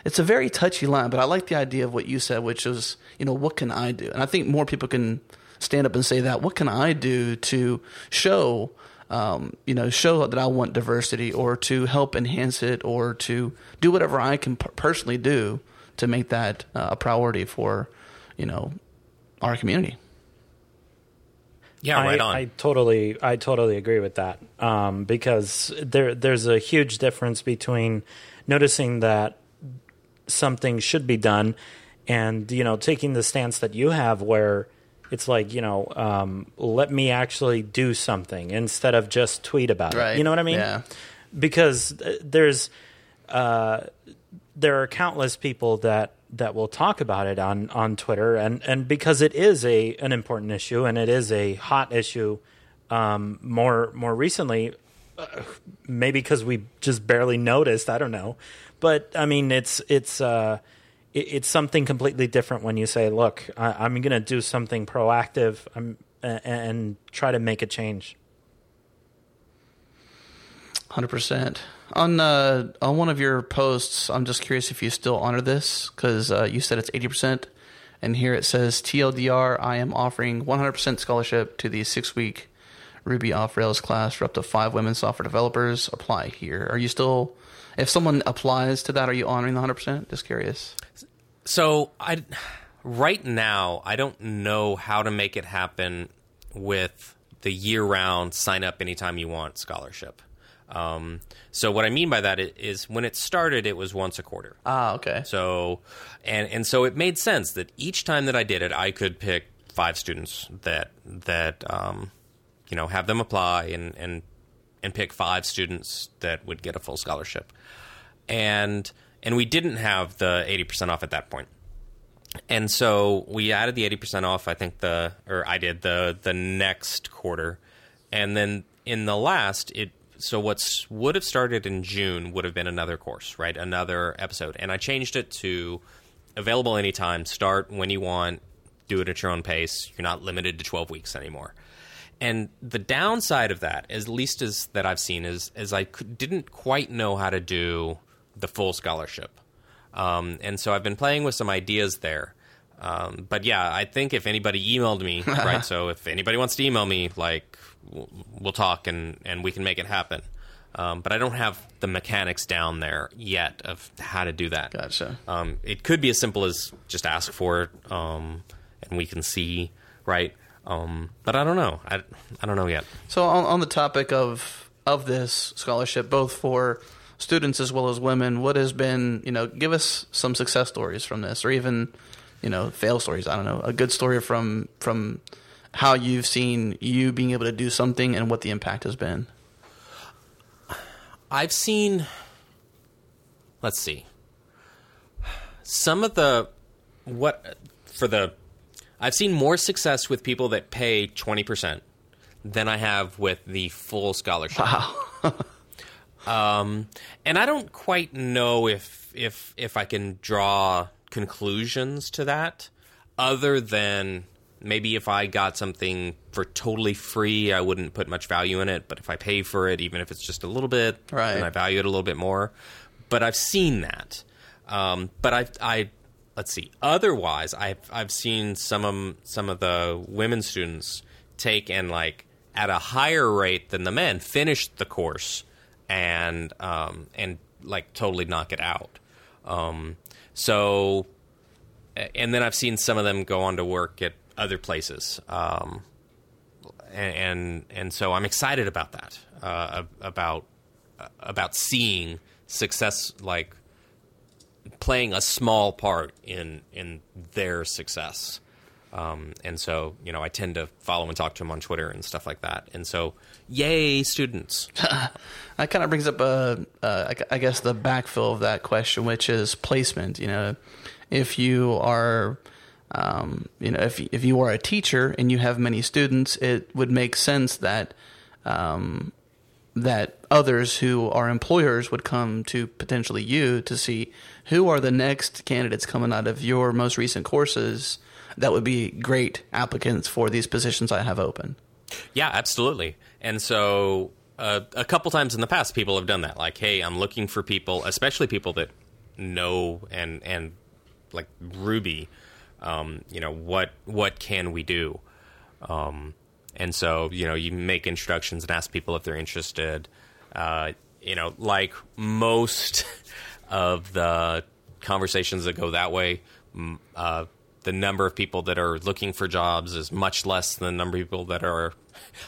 It's a very touchy line, but I like the idea of what you said, which is, you know, what can I do? And I think more people can stand up and say that. What can I do to show, um, you know, show that I want diversity, or to help enhance it, or to do whatever I can p- personally do to make that uh, a priority for, you know, our community. Yeah, right on. I, I totally, I totally agree with that, um, because there, there's a huge difference between noticing that something should be done and, you know, taking the stance that you have where it's like, you know, um, let me actually do something instead of just tweet about right. it. You know what I mean? Yeah. Because there's, uh, there are countless people that, that will talk about it on, on Twitter, and, and because it is a, an important issue, and it is a hot issue, um, more, more recently, uh, maybe because we just barely noticed, I don't know. But I mean, it's it's uh, it, it's something completely different when you say, "Look, I, I'm going to do something proactive I'm, and, and try to make a change." one hundred percent On uh, on one of your posts, I'm just curious if you still honor this, because uh, you said it's eighty percent, and here it says T L D R. I am offering one hundred percent scholarship to the six-week Ruby Off Rails class for up to five women software developers. Apply here. Are you still? If someone applies to that, are you honoring the one hundred percent? Just curious. So I, Right now, I don't know how to make it happen with the year-round sign-up-anytime-you-want scholarship. Um, so what I mean by that is when it started, it was once a quarter. Ah, okay. So, and, and so it made sense that each time that I did it, I could pick five students that, that um, you know, have them apply and, and, and pick five students that would get a full scholarship. And, and we didn't have the eighty percent off at that point. And so we added the eighty percent off, I think the, or I did the, the next quarter. And then in the last, it, so what's would have started in June would have been another course, right? Another episode. And I changed it to available anytime, start when you want, do it at your own pace. You're not limited to twelve weeks anymore. And the downside of that, at least as that I've seen, is, is I could, didn't quite know how to do the full scholarship. Um, and so I've been playing with some ideas there. Um, but yeah, I think if anybody emailed me, right? So if anybody wants to email me, like we'll, we'll talk and, and we can make it happen. Um, but I don't have the mechanics down there yet of how to do that. Gotcha. Um, it could be as simple as just ask for it. Um, and we can see, right? Um, but I don't know. I, I don't know yet. So on, on the topic of, of this scholarship, both for students as well as women, what has been, you know, give us some success stories from this, or even, you know, fail stories. I don't know, a good story from from how you've seen you being able to do something and what the impact has been. I've seen, let's see, some of the, what, for the, I've seen more success with people that pay twenty percent than I have with the full scholarship. Wow. Um, and I don't quite know if, if, if I can draw conclusions to that, other than maybe if I got something for totally free, I wouldn't put much value in it. But if I pay for it, even if it's just a little bit, right, then I value it a little bit more. But I've seen that. Um, but I, I, let's see, otherwise I've, I've seen some of, some of the women students take and, like, at a higher rate than the men, finish the course and um and like totally knock it out. Um so and then I've seen some of them go on to work at other places, um and and so I'm excited about that, uh about about seeing success, like playing a small part in in their success. Um, and so, you know, I tend to follow and talk to them on Twitter and stuff like that. And so, yay, students. That kind of brings up, uh, uh, I guess, the backfill of that question, which is placement. You know, if you are, um, you know, if if you are a teacher and you have many students, it would make sense that um, that others who are employers would come to potentially you to see who are the next candidates coming out of your most recent courses that would be great applicants for these positions I have open. Yeah, absolutely. And so uh, a couple times in the past, people have done that. Like, hey, I'm looking for people, especially people that know and and like Ruby. Um, you know, what what can we do? Um, and so, you know, you make introductions and ask people if they're interested. Uh, you know, like most of the conversations that go that way, uh, the number of people that are looking for jobs is much less than the number of people that are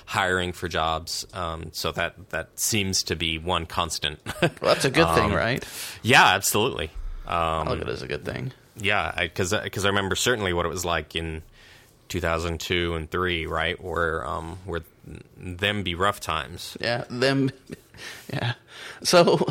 hiring for jobs. Um, so that, that seems to be one constant. Well, that's a good um, thing, right? Yeah, absolutely. Um, I look at it as a good thing. Yeah, because I, I remember certainly what it was like in two thousand two and three, right, where um, where them be rough times. Yeah, them. Yeah. So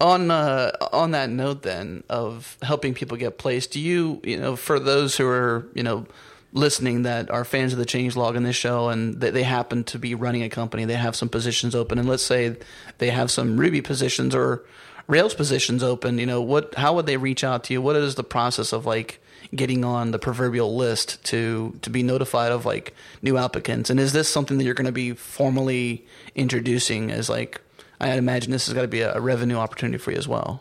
on uh, on that note, then, of helping people get placed, do you you know for those who are you know listening that are fans of the Changelog in this show, and they, they happen to be running a company, they have some positions open, and let's say they have some Ruby positions or Rails positions open, you know what? How would they reach out to you? What is the process of, like, getting on the proverbial list to to be notified of, like, new applicants? And is this something that you're going to be formally introducing as, like, I imagine this has got to be a revenue opportunity for you as well?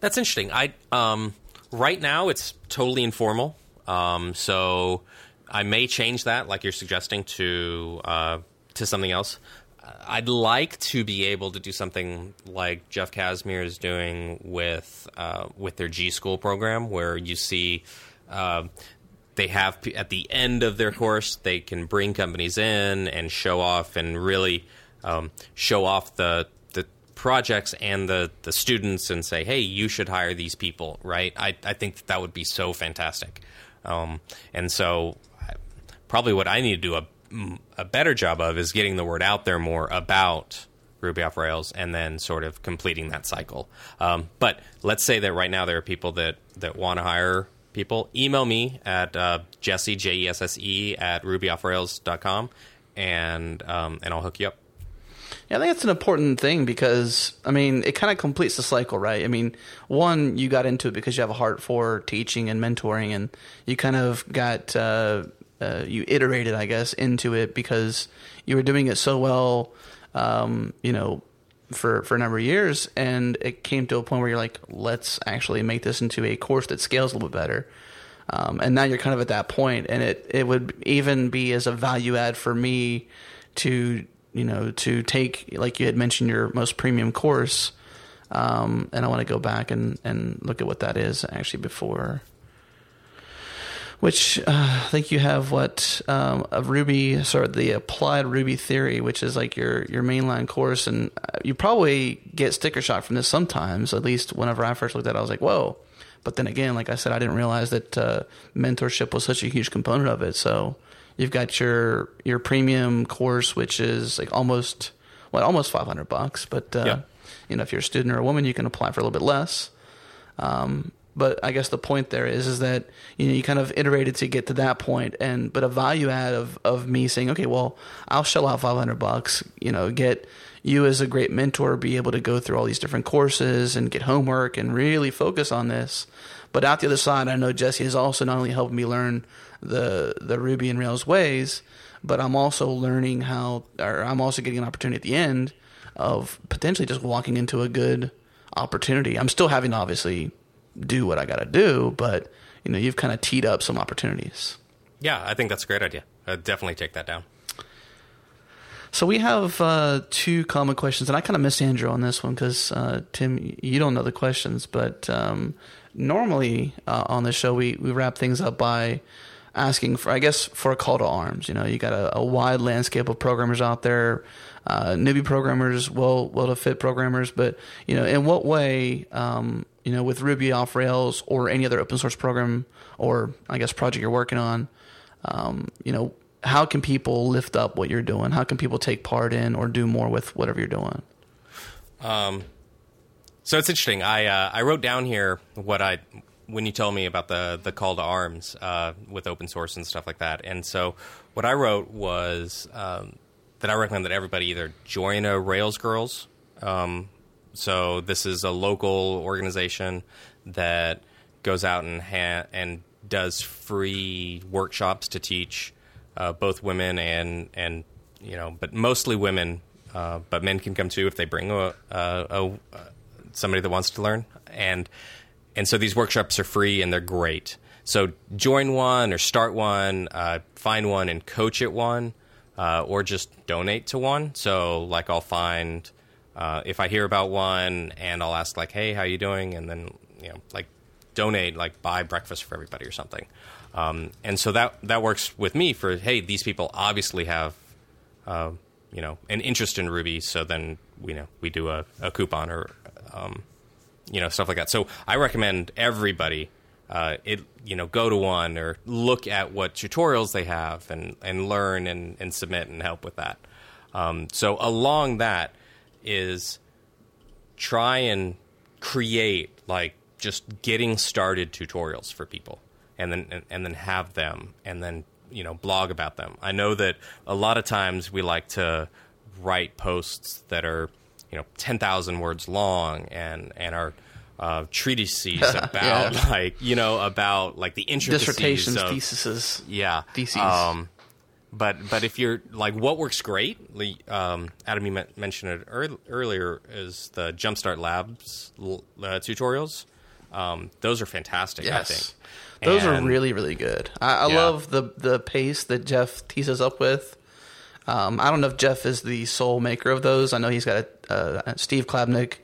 That's interesting. I um, right now it's totally informal, um, so I may change that, like you're suggesting, to uh, to something else. I'd like to be able to do something like Jeff Casimir is doing with uh, with their G-School program, where you see uh, they have at the end of their course, they can bring companies in and show off and really um, show off the the projects and the, the students and say, hey, you should hire these people, right? I, I think that, that would be so fantastic. Um, and so probably what I need to do a, a better job of is getting the word out there more about Ruby Off Rails and then sort of completing that cycle. Um, but let's say that right now there are people that, that want to hire people. Email me at uh, Jesse, J E S S E, at ruby off rails dot com, and, um, and I'll hook you up. Yeah, I think it's an important thing because, I mean, it kind of completes the cycle, right? I mean, one, you got into it because you have a heart for teaching and mentoring, and you kind of got uh, uh, you iterated, I guess, into it because you were doing it so well, um, you know, for, for a number of years, and it came to a point where you're like, let's actually make this into a course that scales a little bit better. Um, and now you're kind of at that point, and it, it would even be as a value add for me to you know, to take, like you had mentioned, your most premium course. Um, and I want to go back and, and look at what that is actually before, which uh, I think you have what, um, a Ruby, sort of the applied Ruby theory, which is like your, your mainline course. And you probably get sticker shock from this sometimes, at least whenever I first looked at it, I was like, whoa. But then again, like I said, I didn't realize that uh, mentorship was such a huge component of it. So you've got your your premium course, which is like almost well, almost five hundred bucks. But uh, yeah. you know, if you're a student or a woman, you can apply for a little bit less. Um, but I guess the point there is is that you know you kind of iterated to get to that point, and but a value add of of me saying, okay, well, I'll shell out five hundred bucks. You know, get you as a great mentor, be able to go through all these different courses and get homework and really focus on this. But out the other side, I know Jesse has also not only helped me learn the the Ruby and Rails ways, but I'm also learning how, or I'm also getting an opportunity at the end of potentially just walking into a good opportunity. I'm still having to obviously do what I got to do, but you know, you've kind of teed up some opportunities. Yeah, I think that's a great idea. I'd definitely take that down. So we have uh, two common questions, and I kind of missed Andrew on this one because, uh, Tim, you don't know the questions, but um, normally uh, on the show we, we wrap things up by asking for, I guess, for a call to arms. You know, you got a, a wide landscape of programmers out there, uh, newbie programmers, well, well-to-fit programmers, but, you know, in what way, um, you know, with Ruby Off Rails or any other open source program or, I guess, project you're working on, um, you know, how can people lift up what you're doing? How can people take part in or do more with whatever you're doing? Um, so it's interesting. I uh, I wrote down here what I when you told me about the the call to arms uh, with open source and stuff like that. And so what I wrote was um, that I recommend that everybody either join a Rails Girls. Um, so this is a local organization that goes out and ha- and does free workshops to teach Uh, both women and, and, you know, but mostly women, uh, but men can come too if they bring a, a, a, somebody that wants to learn. And and so these workshops are free and they're great. So join one or start one, uh, find one and coach at one, uh, or just donate to one. So, like, I'll find, uh, if I hear about one and I'll ask, like, hey, how you doing? And then, you know, like, donate, like, buy breakfast for everybody or something. Um, and so that that works with me for, hey, these people obviously have, uh, you know, an interest in Ruby. So then, you know, we do a, a coupon or, um, you know, stuff like that. So I recommend everybody, uh, it you know, go to one or look at what tutorials they have and, and learn and, and submit and help with that. Um, so along that is try and create, like, just getting started tutorials for people. And then and then have them, and then, you know, blog about them. I know that a lot of times we like to write posts that are, you know, ten thousand words long and, and are uh, treatises about, yeah. like, you know, about, like, the intricacies. Dissertations, of, theses. Yeah. Theses. Um, but, but if you're, like, what works great, um, Adam, you mentioned it earl- earlier, is the Jumpstart Labs uh, tutorials. Um, those are fantastic, yes. I think. Those and, are really, really good. I, I yeah. love the the pace that Jeff tees us up with. Um, I don't know if Jeff is the sole maker of those. I know he's got a, a Steve Klabnik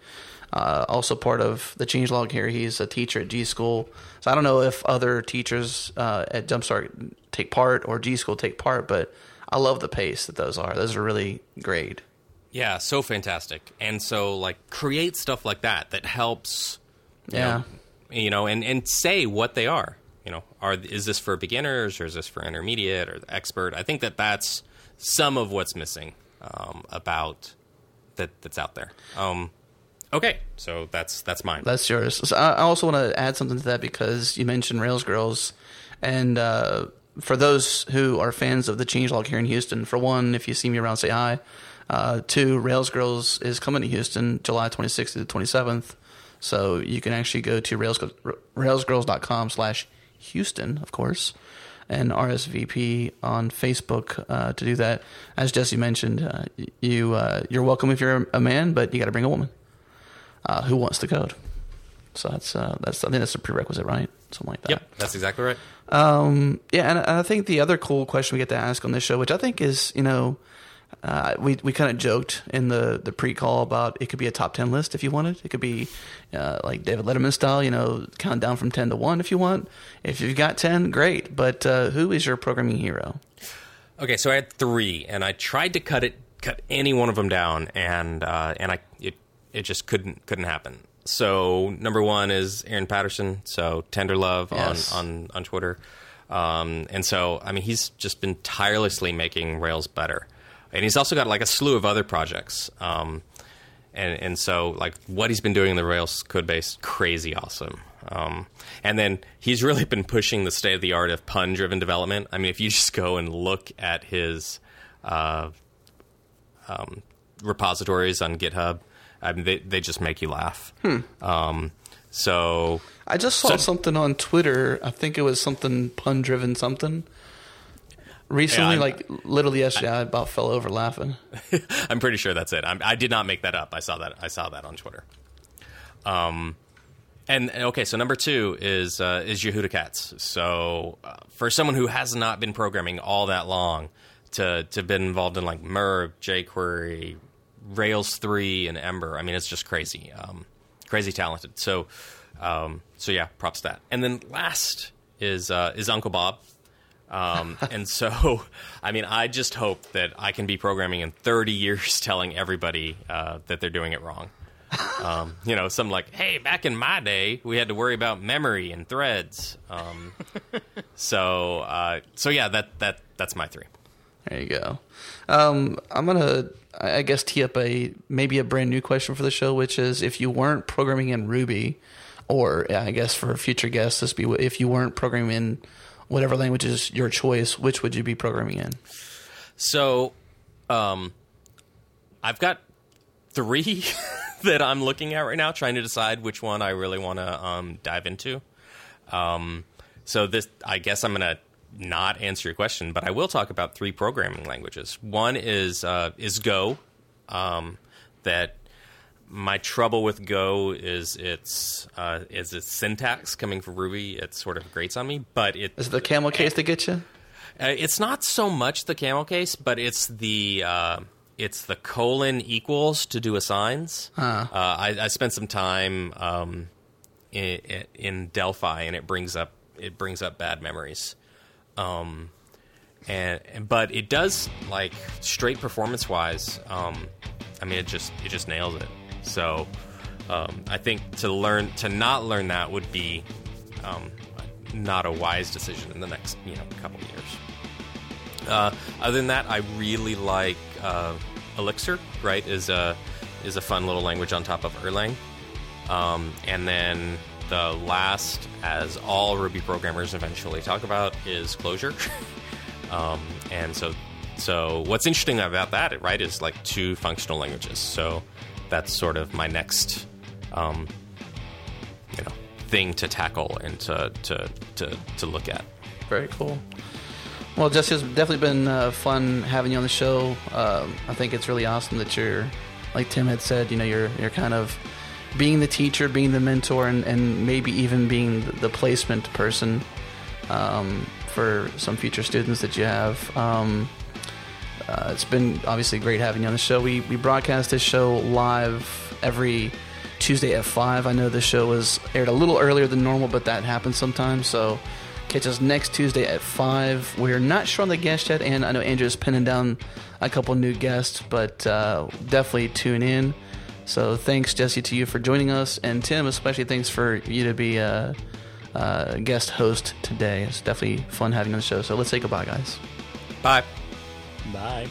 uh, also part of the Changelog here. He's a teacher at G-School. So I don't know if other teachers uh, at Jumpstart take part or G-School take part, but I love the pace that those are. Those are really great. Yeah, so fantastic. And so, like, create stuff like that that helps, you yeah. know, you know, and, and say what they are. You know, are is this for beginners or is this for intermediate or expert? I think that that's some of what's missing um, about that that's out there. Um, okay, so that's that's mine. That's yours. So I also want to add something to that because you mentioned Rails Girls, and uh, for those who are fans of the Changelog here in Houston, for one, if you see me around, say hi. Uh, two, Rails Girls is coming to Houston July twenty-sixth to the twenty-seventh. So you can actually go to rails, railsgirls.com slash Houston, of course, and R S V P on Facebook uh, to do that. As Jesse mentioned, uh, you, uh, you're welcome if you're a man, but you got to bring a woman uh, who wants to code. So that's, uh, that's, I think that's a prerequisite, right? Something like that. Yep, that's exactly right. Um, yeah, and I think the other cool question we get to ask on this show, which I think is, you know, Uh, we we kind of joked in the, the pre-call about it could be a top ten list if you wanted. It could be uh, like David Letterman style, you know, count down from ten to one if you want. If you've got ten, great. But uh, who is your programming hero? Okay, so I had three, and I tried to cut it, cut any one of them down, and uh, and I it it just couldn't couldn't happen. So number one is Aaron Patterson, so Tender Love yes. on, on on Twitter, um, and so I mean he's just been tirelessly making Rails better. And he's also got, like, a slew of other projects. Um, and, and so, like, what he's been doing in the Rails code base, crazy awesome. Um, and then he's really been pushing the state-of-the-art of pun-driven development. I mean, if you just go and look at his uh, um, repositories on GitHub, I mean, they, they just make you laugh. Hmm. Um, so I just saw so, something on Twitter. I think it was something pun-driven something. Recently, yeah, like literally yesterday, I, I about fell over laughing. I'm pretty sure that's it. I'm, I did not make that up. I saw that. I saw that on Twitter. Um, and okay, so number two is uh, is Yehuda Katz. So uh, for someone who has not been programming all that long, to to been involved in like Merb, jQuery, Rails three, and Ember. I mean, it's just crazy, um, crazy talented. So, um, so yeah, props to that. And then last is uh, is Uncle Bob. Um, and so, I mean, I just hope that I can be programming in thirty years telling everybody uh, that they're doing it wrong. Um, you know, something like, hey, back in my day, we had to worry about memory and threads. Um, so, uh, so yeah, that, that that's my three. There you go. Um, I'm going to, I guess, tee up a maybe a brand new question for the show, which is if you weren't programming in Ruby, or yeah, I guess for future guests, this be if you weren't programming in whatever language is your choice, which would you be programming in? So um, I've got three that I'm looking at right now, trying to decide which one I really want to um, dive into. Um, so this, I guess I'm going to not answer your question, but I will talk about three programming languages. One is uh, is Go. Um, that my trouble with Go is its uh, is its syntax coming from Ruby. It sort of grates on me, but it is it the camel case to get you. Uh, it's not so much the camel case, but it's the uh, it's the colon equals to do assigns. Huh. Uh, I, I spent some time um, in, in Delphi, and it brings up it brings up bad memories. Um, and but it does like straight performance wise. Um, I mean, it just it just nails it. So um, I think to learn to not learn that would be um, not a wise decision in the next you know couple of years. Uh, other than that, I really like uh, Elixir. Right is a is a fun little language on top of Erlang. Um, and then the last, as all Ruby programmers eventually talk about, is Clojure. um, and so so what's interesting about that, right, is like two functional languages. So that's sort of my next, um, you know, thing to tackle and to to, to, to look at. Very cool. Well, Jesse, it's definitely been uh, fun having you on the show. Um, I think it's really awesome that you're, like Tim had said, you know, you're you're kind of being the teacher, being the mentor, and, and maybe even being the placement person um, for some future students that you have. Um, Uh, it's been obviously great having you on the show. We we broadcast this show live every Tuesday at five. I know this show was aired a little earlier than normal, but that happens sometimes. So catch us next Tuesday at five. We're not sure on the guest yet, and I know Andrew's pinning down a couple new guests, but uh, definitely tune in. So thanks, Jesse, to you for joining us, and Tim, especially thanks for you to be a, a guest host today. It's definitely fun having you on the show. So let's say goodbye, guys. Bye. Bye.